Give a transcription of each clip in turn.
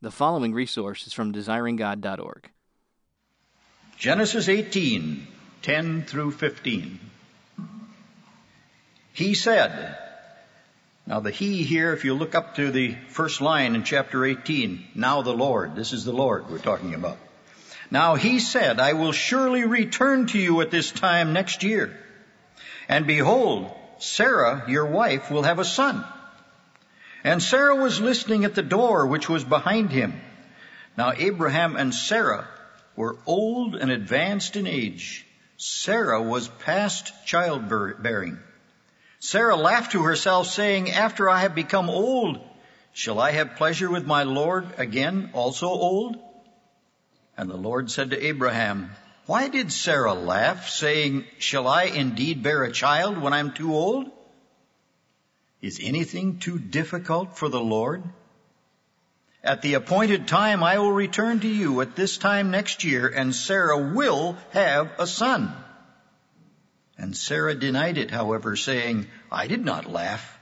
The following resource is from DesiringGod.org. Genesis 18, 10 through 15. He said, now the he here, if you look up to the first line in chapter 18, now the Lord, this is the Lord we're talking about. Now he said, I will surely return to you at this time next year. And behold, Sarah, your wife, will have a son. And Sarah was listening at the door which was behind him. Now Abraham and Sarah were old and advanced in age. Sarah was past childbearing. Sarah laughed to herself, saying, after I have become old, shall I have pleasure with my Lord again, also old? And the Lord said to Abraham, why did Sarah laugh, saying, shall I indeed bear a child when I'm too old? Is anything too difficult for the Lord? At the appointed time I will return to you at this time next year, and Sarah will have a son. And Sarah denied it, however, saying, I did not laugh,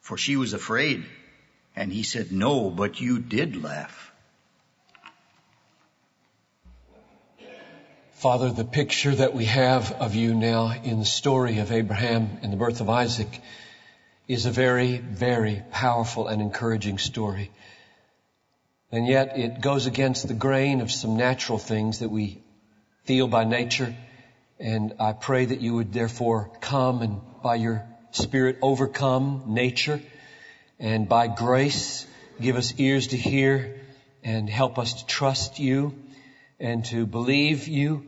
for she was afraid. And he said, no, but you did laugh. Father, the picture that we have of you now in the story of Abraham and the birth of Isaac is a very, very powerful and encouraging story. And yet it goes against the grain of some natural things that we feel by nature. And I pray that you would therefore come and by your Spirit overcome nature, and by grace give us ears to hear and help us to trust you and to believe you,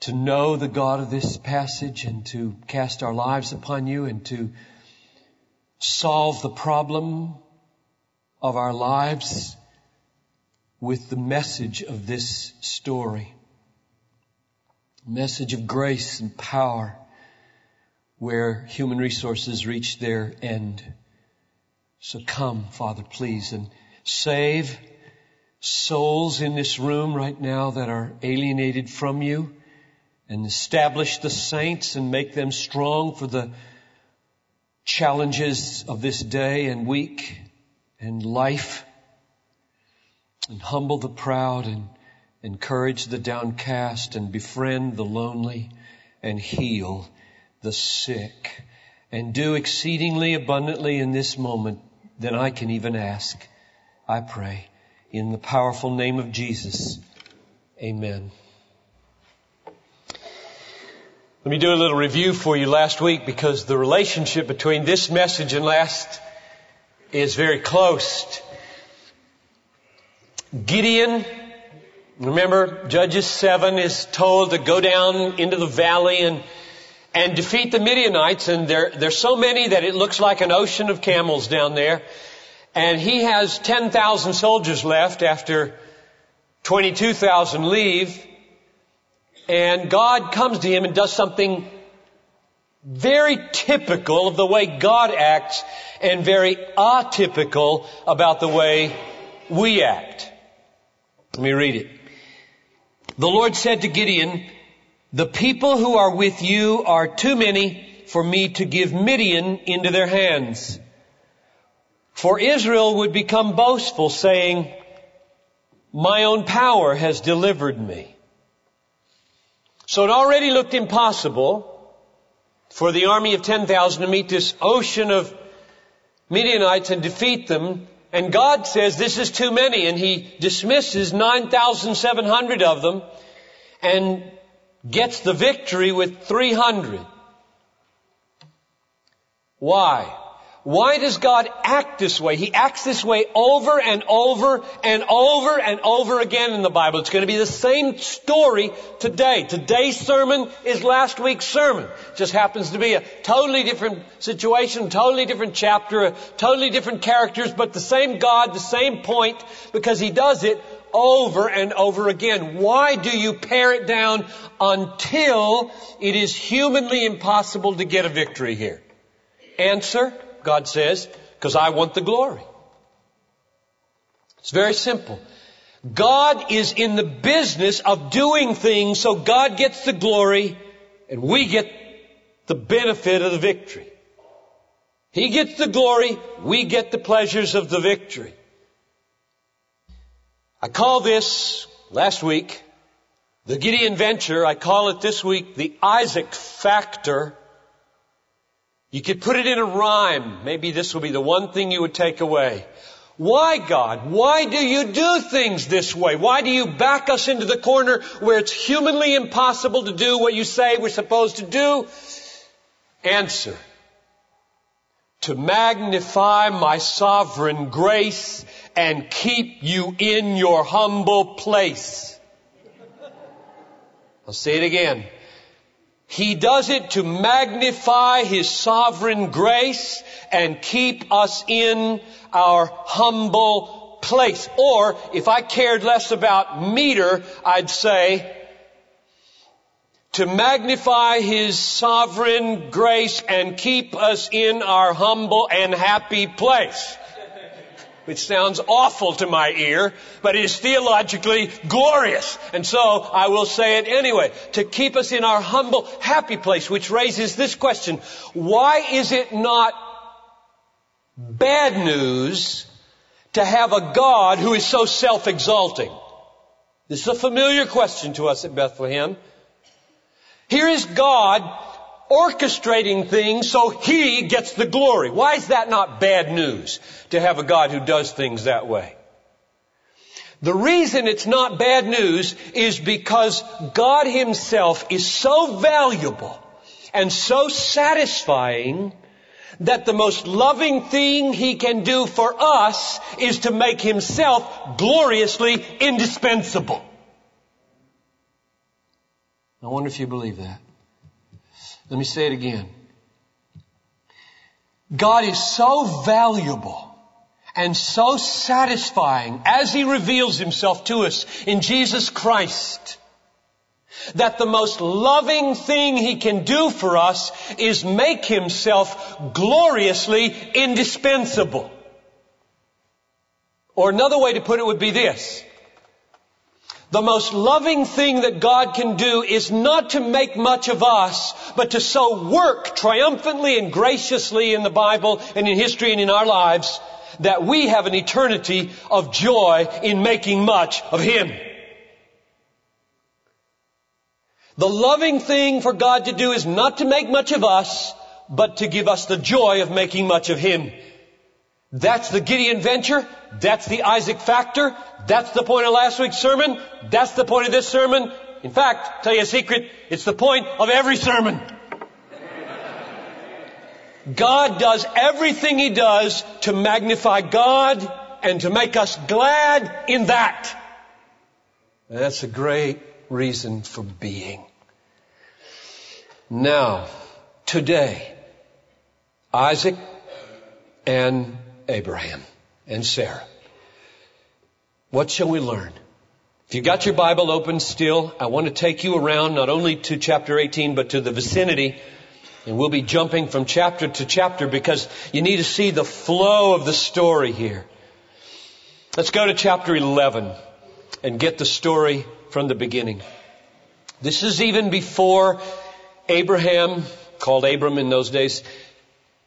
to know the God of this passage and to cast our lives upon you and to solve the problem of our lives with the message of this story. Message of grace and power where human resources reach their end. So come, Father, please, and save souls in this room right now that are alienated from you, and establish the saints and make them strong for the challenges of this day and week and life, and humble the proud and encourage the downcast and befriend the lonely and heal the sick, and do exceedingly abundantly in this moment than I can even ask. I pray in the powerful name of Jesus. Amen. Let me do a little review for you last week, because the relationship between this message and last is very close. Gideon, remember, Judges 7 is told to go down into the valley and defeat the Midianites. And there's so many that it looks like an ocean of camels down there. And he has 10,000 soldiers left after 22,000 leave. And God comes to him and does something very typical of the way God acts and very atypical about the way we act. Let me read it. The Lord said to Gideon, the people who are with you are too many for me to give Midian into their hands. For Israel would become boastful, saying, my own power has delivered me. So it already looked impossible for the army of 10,000 to meet this ocean of Midianites and defeat them. And God says, this is too many. And he dismisses 9,700 of them and gets the victory with 300. Why? Why does God act this way? He acts this way over and over and over and over again in the Bible. It's going to be the same story today. Today's sermon is last week's sermon. It just happens to be a totally different situation, totally different chapter, totally different characters, but the same God, the same point, because he does it over and over again. Why do you pare it down until it is humanly impossible to get a victory here? Answer? God says, because I want the glory. It's very simple. God is in the business of doing things so God gets the glory and we get the benefit of the victory. He gets the glory, we get the pleasures of the victory. I call this, last week, the Gideon venture. I call it this week the Isaac factor. You could put it in a rhyme. Maybe this will be the one thing you would take away. Why, God? Why do you do things this way? Why do you back us into the corner where it's humanly impossible to do what you say we're supposed to do? Answer: to magnify my sovereign grace and keep you in your humble place. I'll say it again. He does it to magnify his sovereign grace and keep us in our humble place. Or, if I cared less about meter, I'd say, to magnify his sovereign grace and keep us in our humble and happy place. Which sounds awful to my ear, but it is theologically glorious. And so I will say it anyway. To keep us in our humble, happy place, which raises this question. Why is it not bad news to have a God who is so self-exalting? This is a familiar question to us at Bethlehem. Here is God orchestrating things so he gets the glory. Why is that not bad news to have a God who does things that way? The reason it's not bad news is because God himself is so valuable and so satisfying that the most loving thing he can do for us is to make himself gloriously indispensable. I wonder if you believe that. Let me say it again. God is so valuable and so satisfying as he reveals himself to us in Jesus Christ that the most loving thing he can do for us is make himself gloriously indispensable. Or another way to put it would be this. The most loving thing that God can do is not to make much of us, but to so work triumphantly and graciously in the Bible and in history and in our lives that we have an eternity of joy in making much of him. The loving thing for God to do is not to make much of us, but to give us the joy of making much of him. That's the Gideon venture. That's the Isaac factor. That's the point of last week's sermon. That's the point of this sermon. In fact, I'll tell you a secret, it's the point of every sermon. God does everything he does to magnify God and to make us glad in that. And that's a great reason for being. Now, today, Isaac and Abraham and Sarah. What shall we learn? If you've got your Bible open still, I want to take you around not only to chapter 18, but to the vicinity. And we'll be jumping from chapter to chapter because you need to see the flow of the story here. Let's go to chapter 11 and get the story from the beginning. This is even before Abraham, called Abram in those days,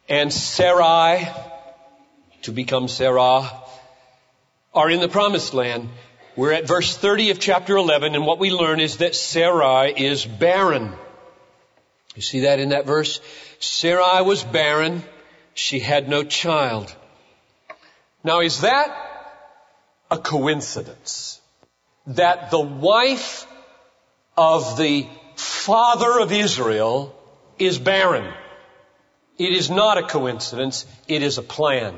and Sarai, to become Sarah, are in the promised land. We're at verse 30 of chapter 11, and what we learn is that Sarai is barren. You see that in that verse? Sarai was barren. She had no child. Now, is that a coincidence that the wife of the father of Israel is barren? It is not a coincidence. It is a plan.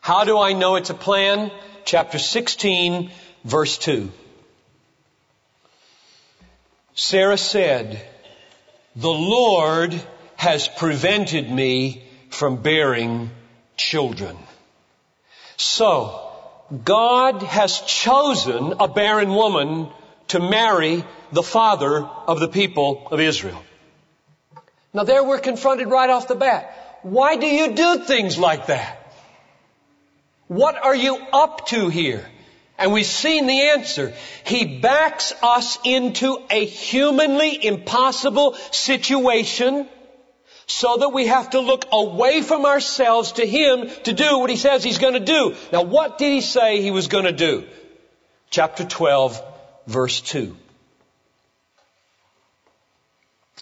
How do I know it's a plan? Chapter 16, verse 2. Sarah said, "The Lord has prevented me from bearing children." So, God has chosen a barren woman to marry the father of the people of Israel. Now, there we're confronted right off the bat. Why do you do things like that? What are you up to here? And we've seen the answer. He backs us into a humanly impossible situation so that we have to look away from ourselves to Him to do what He says He's going to do. Now, what did He say He was going to do? Chapter 12, verse 2.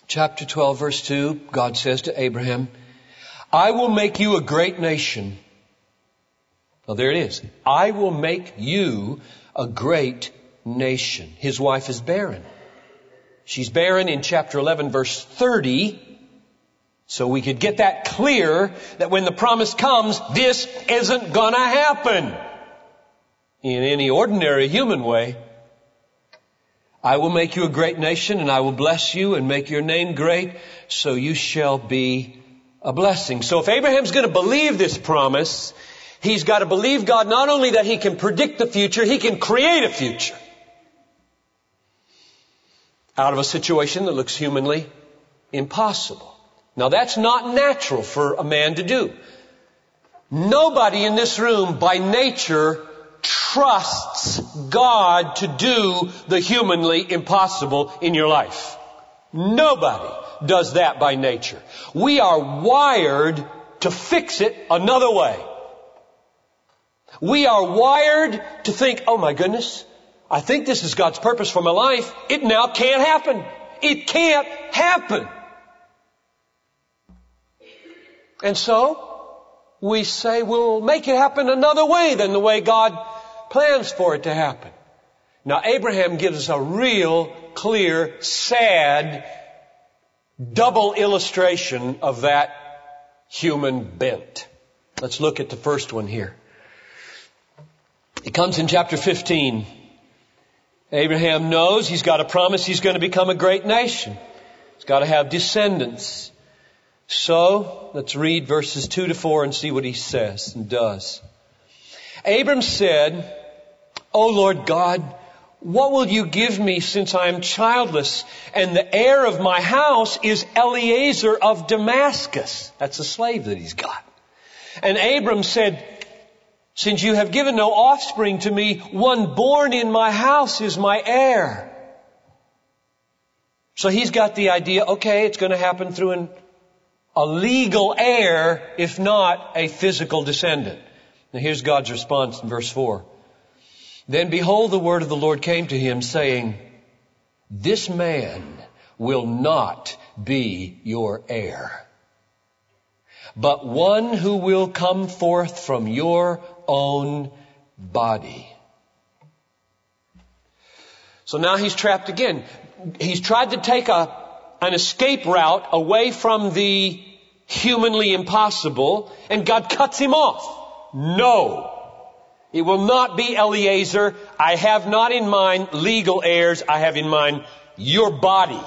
Chapter 12, verse 2, God says to Abraham, I will make you a great nation. Well, there it is. I will make you a great nation. His wife is barren. She's barren in chapter 11, verse 30. So we could get that clear that when the promise comes, this isn't going to happen in any ordinary human way. I will make you a great nation, and I will bless you and make your name great, so you shall be a blessing. So if Abraham's going to believe this promise, he's got to believe God not only that He can predict the future, He can create a future out of a situation that looks humanly impossible. Now, that's not natural for a man to do. Nobody in this room by nature trusts God to do the humanly impossible in your life. Nobody does that by nature. We are wired to fix it another way. We are wired to think, oh my goodness, I think this is God's purpose for my life. It now can't happen. It can't happen. And so we say we'll make it happen another way than the way God plans for it to happen. Now, Abraham gives us a real, clear, sad, double illustration of that human bent. Let's look at the first one here. It comes in chapter 15. Abraham knows he's got a promise he's going to become a great nation. He's got to have descendants. So, let's read verses 2 to 4 and see what he says and does. Abram said, O Lord God, what will you give me since I am childless and the heir of my house is Eliezer of Damascus? That's a slave that he's got. And Abram said, since you have given no offspring to me, one born in my house is my heir. So he's got the idea, okay, it's going to happen through a legal heir, if not a physical descendant. Now here's God's response in verse 4. Then behold, the word of the Lord came to him, saying, this man will not be your heir, but one who will come forth from your own body. So now he's trapped again. He's tried to take an escape route away from the humanly impossible, and God cuts him off. No, it will not be Eliezer. I have not in mind legal heirs. I have in mind your body,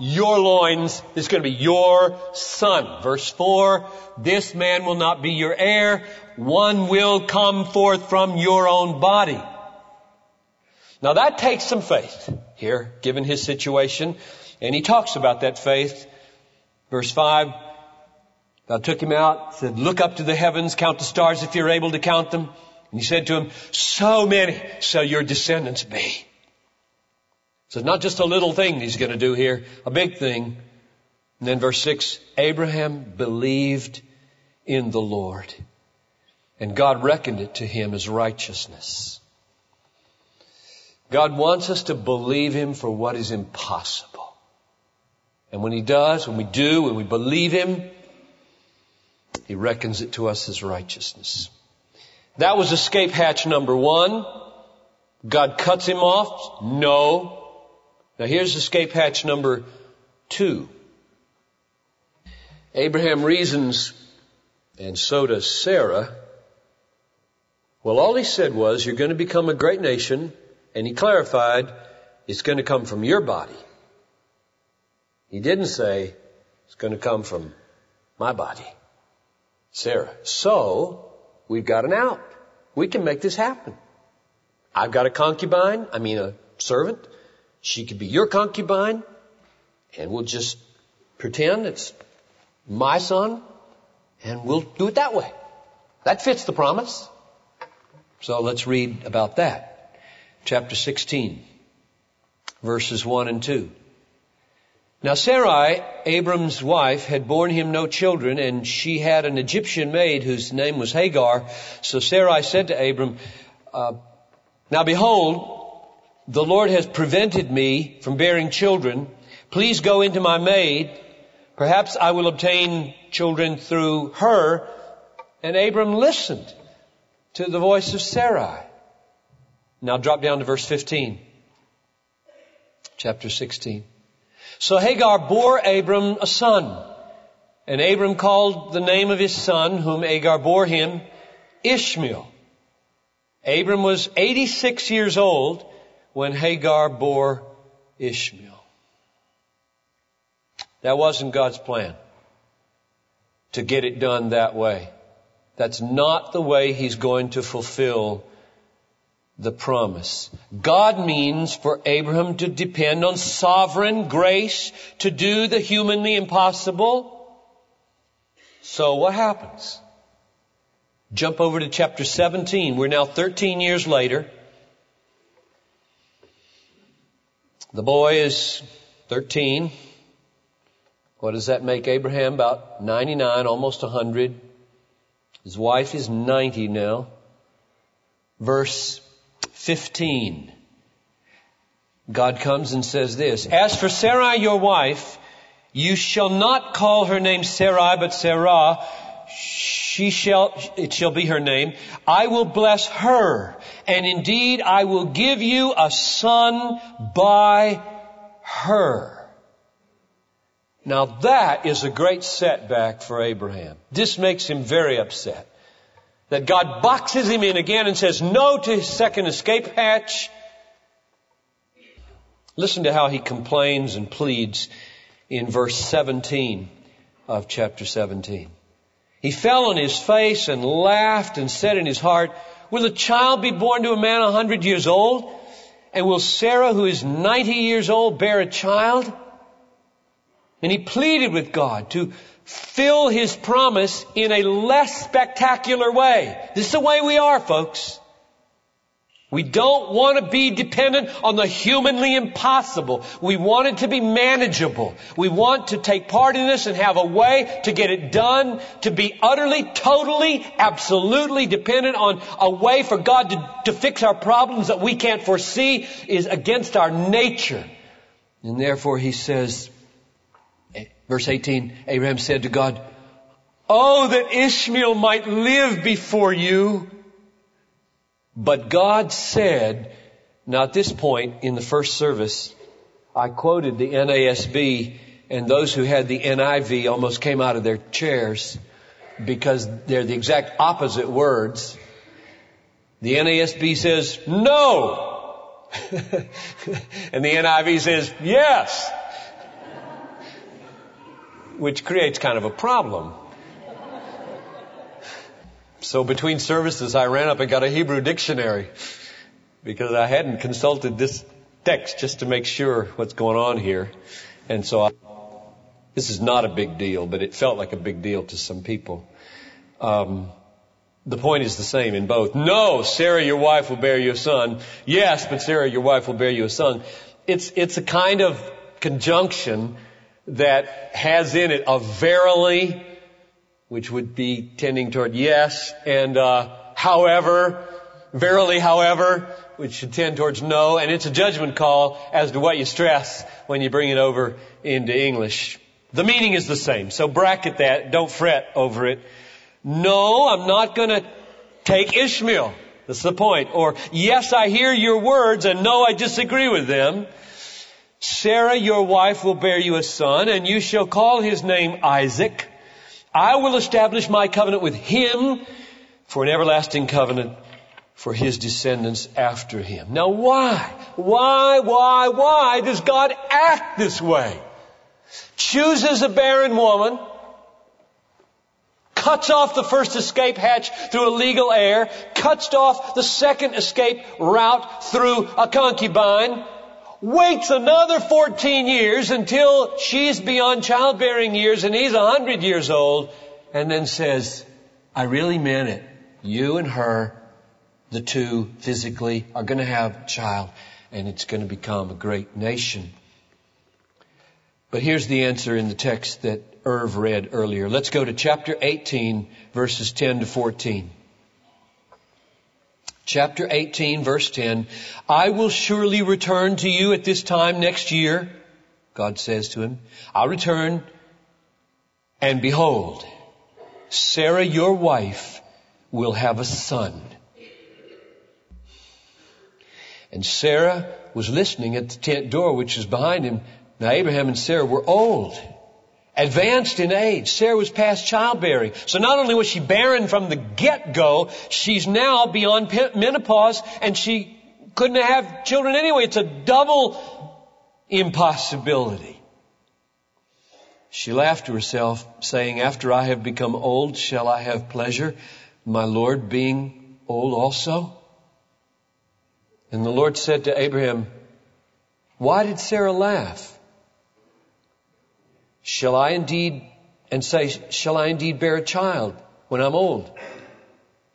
your loins. It's going to be your son. Verse 4, this man will not be your heir. One will come forth from your own body. Now that takes some faith here, given his situation. And he talks about that faith. Verse 5, God took him out, said, look up to the heavens, count the stars if you're able to count them. And he said to him, so many shall your descendants be. So it's not just a little thing he's going to do here, a big thing. And then verse 6, Abraham believed in the Lord, and God reckoned it to him as righteousness. God wants us to believe Him for what is impossible. And when He does, when we believe Him, He reckons it to us as righteousness. That was escape hatch number one. God cuts him off. No. Now here's escape hatch number two. Abraham reasons, and so does Sarah. Well, all he said was, you're going to become a great nation. And he clarified, it's going to come from your body. He didn't say, it's going to come from my body, Sarah. So, we've got an out. We can make this happen. I've got a concubine, a servant. She could be your concubine. And we'll just pretend it's my son. And we'll do it that way. That fits the promise. So, let's read about that. Chapter 16, verses 1 and 2. Now Sarai, Abram's wife, had borne him no children, and she had an Egyptian maid whose name was Hagar. So Sarai said to Abram, now behold, the Lord has prevented me from bearing children. Please go into my maid. Perhaps I will obtain children through her. And Abram listened to the voice of Sarai. Now drop down to verse 15, chapter 16. So Hagar bore Abram a son, and Abram called the name of his son, whom Hagar bore him, Ishmael. Abram was 86 years old when Hagar bore Ishmael. That wasn't God's plan, to get it done that way. That's not the way He's going to fulfill the promise. God means for Abraham to depend on sovereign grace to do the humanly impossible. So what happens? Jump over to chapter 17. We're now 13 years later. The boy is 13. What does that make Abraham? About 99, almost 100. His wife is 90 now. Verse 15. God comes and says this, as for Sarai, your wife, you shall not call her name Sarai, but Sarah. It shall be her name. I will bless her, and indeed I will give you a son by her. Now that is a great setback for Abraham. This makes him very upset. That God boxes him in again and says no to his second escape hatch. Listen to how he complains and pleads in verse 17 of chapter 17. He fell on his face and laughed and said in his heart, will a child be born to a man 100 years old? And will Sarah, who is 90 years old, bear a child? And he pleaded with God to fill His promise in a less spectacular way. This is the way we are, folks. We don't want to be dependent on the humanly impossible. We want it to be manageable. We want to take part in this and have a way to get it done, to be utterly, totally, absolutely dependent on a way for God to fix our problems that we can't foresee is against our nature. And therefore he says, verse 18, Abraham said to God, oh, that Ishmael might live before you. But God said, now at this point in the first service, I quoted the NASB, and those who had the NIV almost came out of their chairs because they're the exact opposite words. The NASB says, no. And the NIV says, yes. Which creates kind of a problem. So between services, I ran up and got a Hebrew dictionary because I hadn't consulted this text just to make sure what's going on here. And so this is not a big deal, but it felt like a big deal to some people. The point is the same in both. No, Sarah, your wife, will bear you a son. Yes, but Sarah, your wife, will bear you a son. It's a kind of conjunction that has in it a verily, which would be tending toward yes, and however, verily however, which should tend towards no, and it's a judgment call as to what you stress when you bring it over into English. The meaning is the same, so bracket that, don't fret over it. No, I'm not going to take Ishmael. That's the point. Or, yes, I hear your words, and no, I disagree with them. Sarah, your wife, will bear you a son, and you shall call his name Isaac. I will establish my covenant with him for an everlasting covenant for his descendants after him. Now why does God act this way? Chooses a barren woman, cuts off the first escape hatch through a legal heir, cuts off the second escape route through a concubine, waits another 14 years until she's beyond childbearing years and he's 100 years old, and then says, I really meant it. You and her, the two physically, are going to have a child, and it's going to become a great nation. But here's the answer in the text that Irv read earlier. Let's go to chapter 18, verses 10 to 14. Chapter 18, verse 10. I will surely return to you at this time next year, God says to him. I'll return, and behold, Sarah, your wife, will have a son. And Sarah was listening at the tent door, which was behind him. Now, Abraham and Sarah were old, advanced in age. Sarah was past childbearing. So not only was she barren from the get-go, she's now beyond menopause, and she couldn't have children anyway. It's a double impossibility. She laughed to herself, saying, after I have become old, shall I have pleasure, my Lord being old also? And the Lord said to Abraham, why did Sarah laugh? Shall I indeed bear a child when I'm old?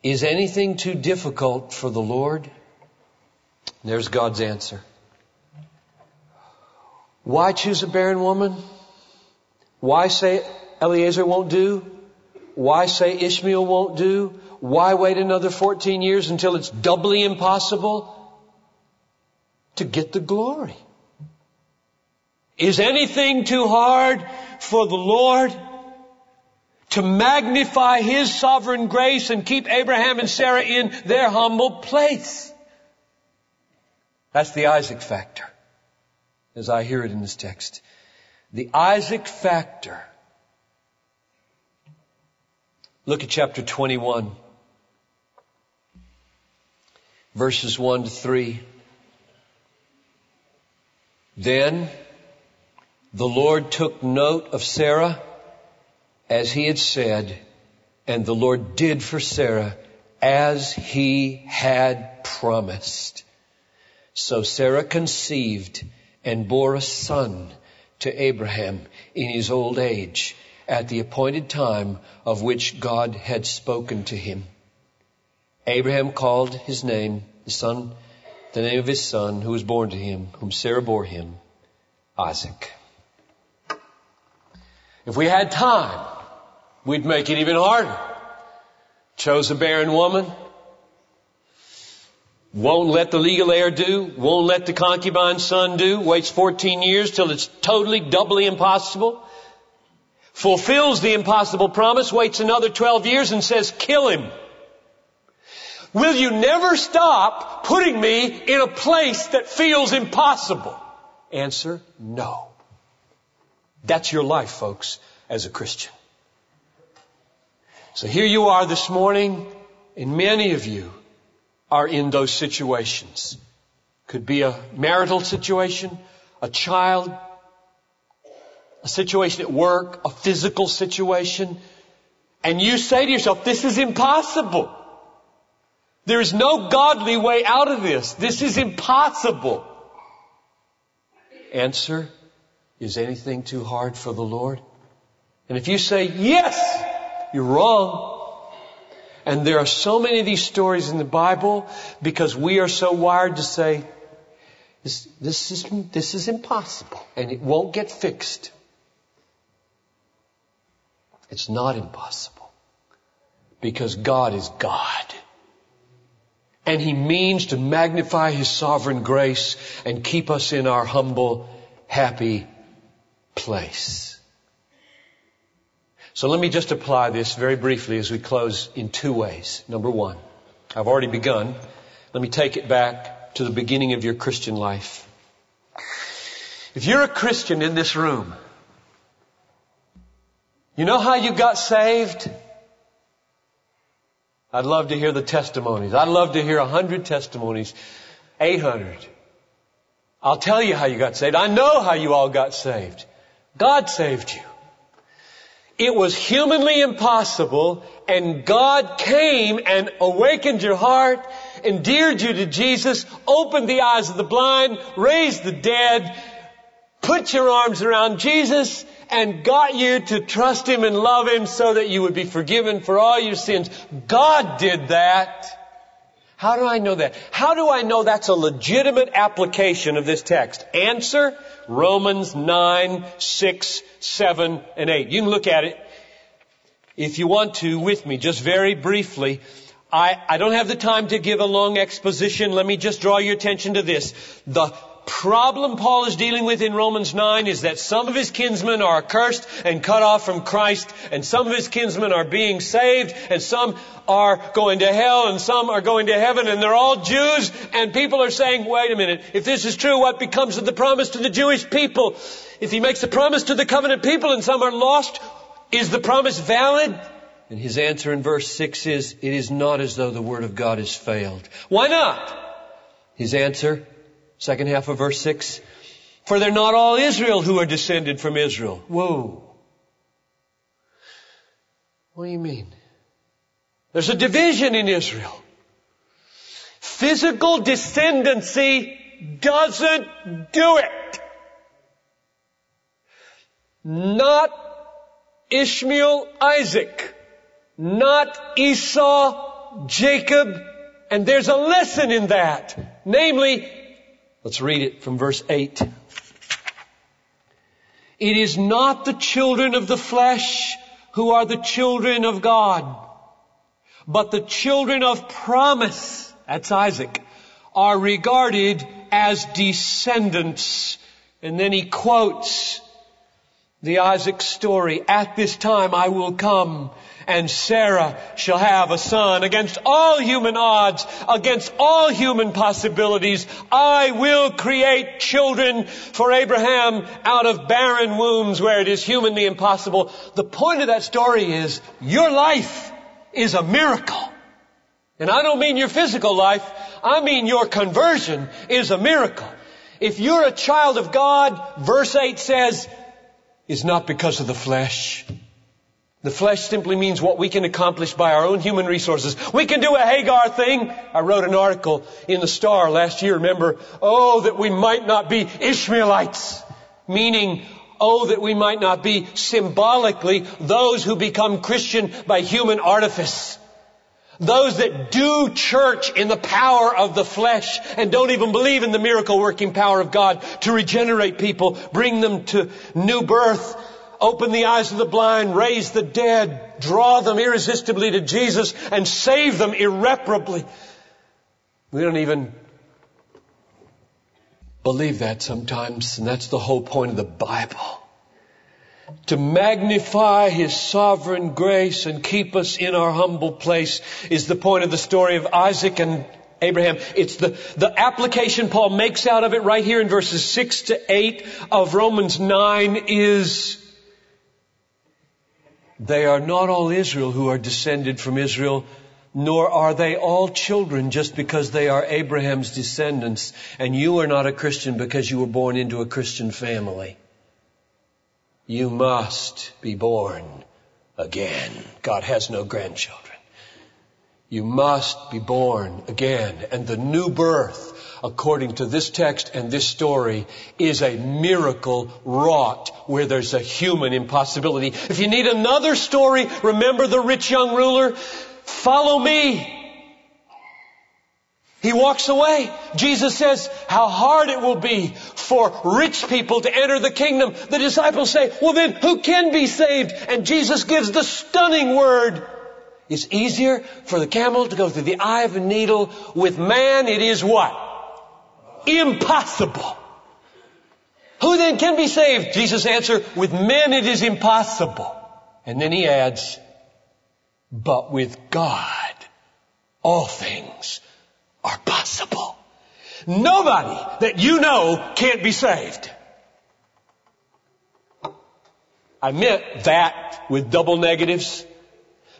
Is anything too difficult for the Lord? And there's God's answer. Why choose a barren woman? Why say Eliezer won't do? Why say Ishmael won't do? Why wait another 14 years until it's doubly impossible to get the glory? Is anything too hard for the Lord? To magnify His sovereign grace and keep Abraham and Sarah in their humble place. That's the Isaac factor, as I hear it in this text. The Isaac factor. Look at chapter 21, verses 1 to 3. Then the Lord took note of Sarah as He had said, and the Lord did for Sarah as He had promised. So Sarah conceived and bore a son to Abraham in his old age at the appointed time of which God had spoken to him. Abraham called his name, the name of his son who was born to him, whom Sarah bore him, Isaac. If we had time, we'd make it even harder. Chose a barren woman. Won't let the legal heir do. Won't let the concubine's son do. Waits 14 years till it's totally, doubly impossible. Fulfills the impossible promise. Waits another 12 years and says, kill him. Will you never stop putting me in a place that feels impossible? Answer, no. That's your life, folks, as a Christian. So here you are this morning, and many of you are in those situations. Could be a marital situation, a child, a situation at work, a physical situation. And you say to yourself, this is impossible. There is no godly way out of this. This is impossible. Answer, is anything too hard for the Lord? And if you say, yes, you're wrong. And there are so many of these stories in the Bible because we are so wired to say, this is impossible and it won't get fixed. It's not impossible because God is God. And He means to magnify His sovereign grace and keep us in our humble, happy place. So let me just apply this very briefly as we close in two ways. Number one, I've already begun. Let me take it back to the beginning of your Christian life. If you're a Christian in this room, you know how you got saved? I'd love to hear the testimonies. I'd love to hear 100 testimonies, 800. I'll tell you how you got saved. I know how you all got saved. God saved you. It was humanly impossible, and God came and awakened your heart, endeared you to Jesus, opened the eyes of the blind, raised the dead, put your arms around Jesus, and got you to trust Him and love Him so that you would be forgiven for all your sins. God did that. How do I know that? How do I know that's a legitimate application of this text? Answer, Romans 9, 6, 7, and 8. You can look at it if you want to with me, just very briefly. I don't have the time to give a long exposition. Let me just draw your attention to this. The problem Paul is dealing with in Romans 9 is that some of his kinsmen are accursed and cut off from Christ, and some of his kinsmen are being saved, and some are going to hell, and some are going to heaven, and they're all Jews, and people are saying, wait a minute, if this is true, what becomes of the promise to the Jewish people? If he makes the promise to the covenant people and some are lost, is the promise valid? And his answer in verse 6 is, it is not as though the word of God has failed. Why not? His answer, second half of verse 6, for they're not all Israel who are descended from Israel. Whoa. What do you mean? There's a division in Israel. Physical descendancy doesn't do it. Not Ishmael, Isaac. Not Esau, Jacob. And there's a lesson in that. Namely, let's read it from verse 8. It is not the children of the flesh who are the children of God, but the children of promise, that's Isaac, are regarded as descendants. And then he quotes the Isaac story. At this time I will come, and Sarah shall have a son. Against all human odds, against all human possibilities, I will create children for Abraham out of barren wombs where it is humanly impossible. The point of that story is your life is a miracle. And I don't mean your physical life. I mean your conversion is a miracle. If you're a child of God, verse 8 says, it's not because of the flesh. The flesh simply means what we can accomplish by our own human resources. We can do a Hagar thing. I wrote an article in the Star last year, remember? Oh, that we might not be Ishmaelites. Meaning, oh, that we might not be symbolically those who become Christian by human artifice. Those that do church in the power of the flesh and don't even believe in the miracle-working power of God to regenerate people, bring them to new birth, open the eyes of the blind, raise the dead, draw them irresistibly to Jesus, and save them irreparably. We don't even believe that sometimes, and that's the whole point of the Bible. To magnify His sovereign grace and keep us in our humble place is the point of the story of Isaac and Abraham. It's the application Paul makes out of it right here in verses 6 to 8 of Romans 9 is, they are not all Israel who are descended from Israel, nor are they all children just because they are Abraham's descendants. And you are not a Christian because you were born into a Christian family. You must be born again. God has no grandchildren. You must be born again. And the new birth, according to this text and this story, is a miracle wrought where there's a human impossibility. If you need another story, remember the rich young ruler? Follow me. He walks away. Jesus says, how hard it will be for rich people to enter the kingdom. The disciples say, well then, who can be saved? And Jesus gives the stunning word, it's easier for the camel to go through the eye of a needle. With man, it is what? Impossible. Who then can be saved? Jesus answered, with men it is impossible. And then he adds, but with God, all things are possible. Nobody that you know can't be saved. I meant that with double negatives.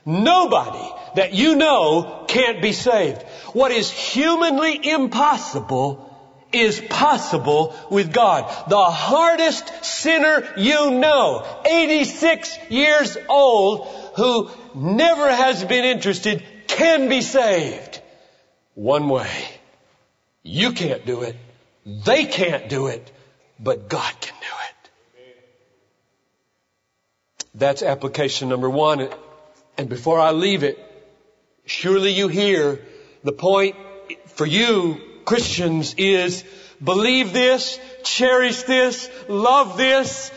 Nobody that you know can't be saved. What is humanly impossible is possible with God. The hardest sinner you know, 86 years old, who never has been interested, can be saved. One way. You can't do it. They can't do it. But God can do it. That's application number one. And before I leave it, surely you hear the point for you Christians is believe this, cherish this, love this,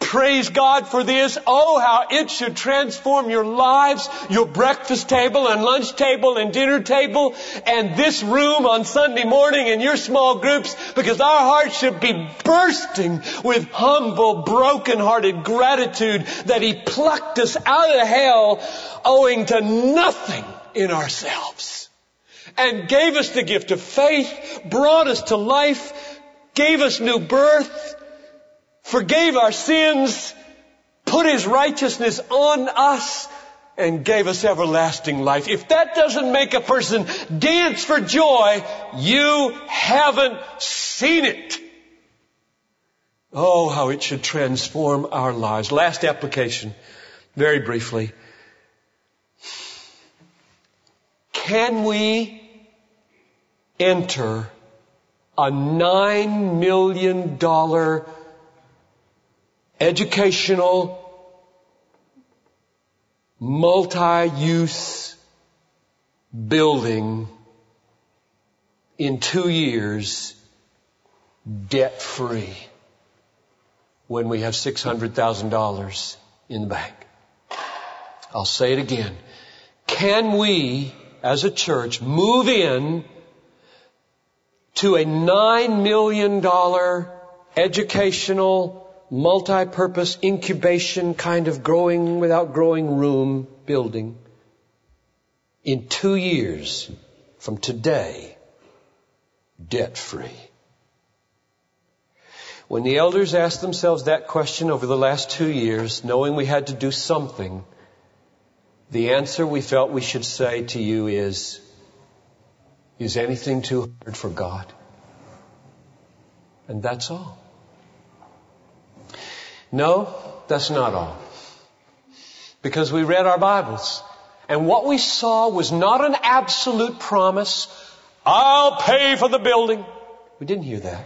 praise God for this. Oh, how it should transform your lives, your breakfast table and lunch table and dinner table and this room on Sunday morning and your small groups, because our hearts should be bursting with humble, broken-hearted gratitude that He plucked us out of hell owing to nothing in ourselves and gave us the gift of faith, brought us to life, gave us new birth, forgave our sins, put His righteousness on us, and gave us everlasting life. If that doesn't make a person dance for joy, you haven't seen it. Oh, how it should transform our lives. Last application, very briefly. Can we enter a $9 million educational, multi-use building in 2 years debt-free when we have $600,000 in the bank? I'll say it again. Can we, as a church, move in to a $9 million educational, multi-purpose incubation kind of growing without growing room building in 2 years from today, debt-free? When the elders asked themselves that question over the last 2 years, knowing we had to do something, the answer we felt we should say to you is anything too hard for God? And that's all. No, that's not all. Because we read our Bibles, and what we saw was not an absolute promise, I'll pay for the building. We didn't hear that.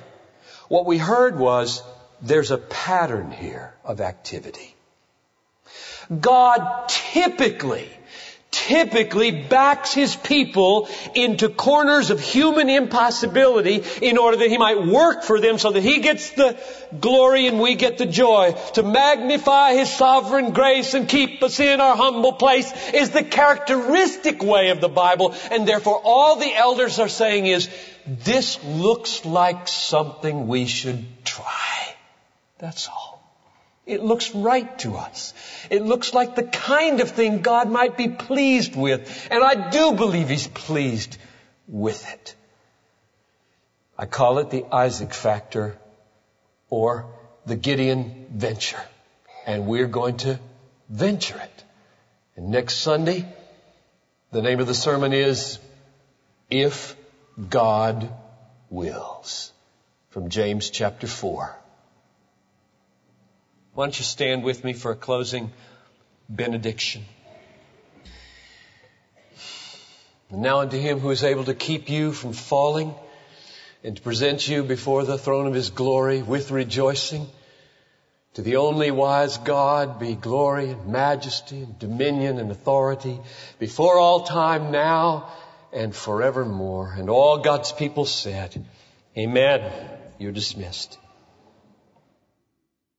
What we heard was, there's a pattern here of activity. God typically backs His people into corners of human impossibility in order that He might work for them so that He gets the glory and we get the joy. To magnify His sovereign grace and keep us in our humble place is the characteristic way of the Bible. And therefore all the elders are saying is, this looks like something we should try. That's all. It looks right to us. It looks like the kind of thing God might be pleased with. And I do believe He's pleased with it. I call it the Isaac factor or the Gideon venture. And we're going to venture it. And next Sunday, the name of the sermon is If God Wills, from James chapter 4. Why don't you stand with me for a closing benediction? And now unto Him who is able to keep you from falling and to present you before the throne of His glory with rejoicing, to the only wise God be glory and majesty and dominion and authority before all time, now and forevermore. And all God's people said, Amen. You're dismissed.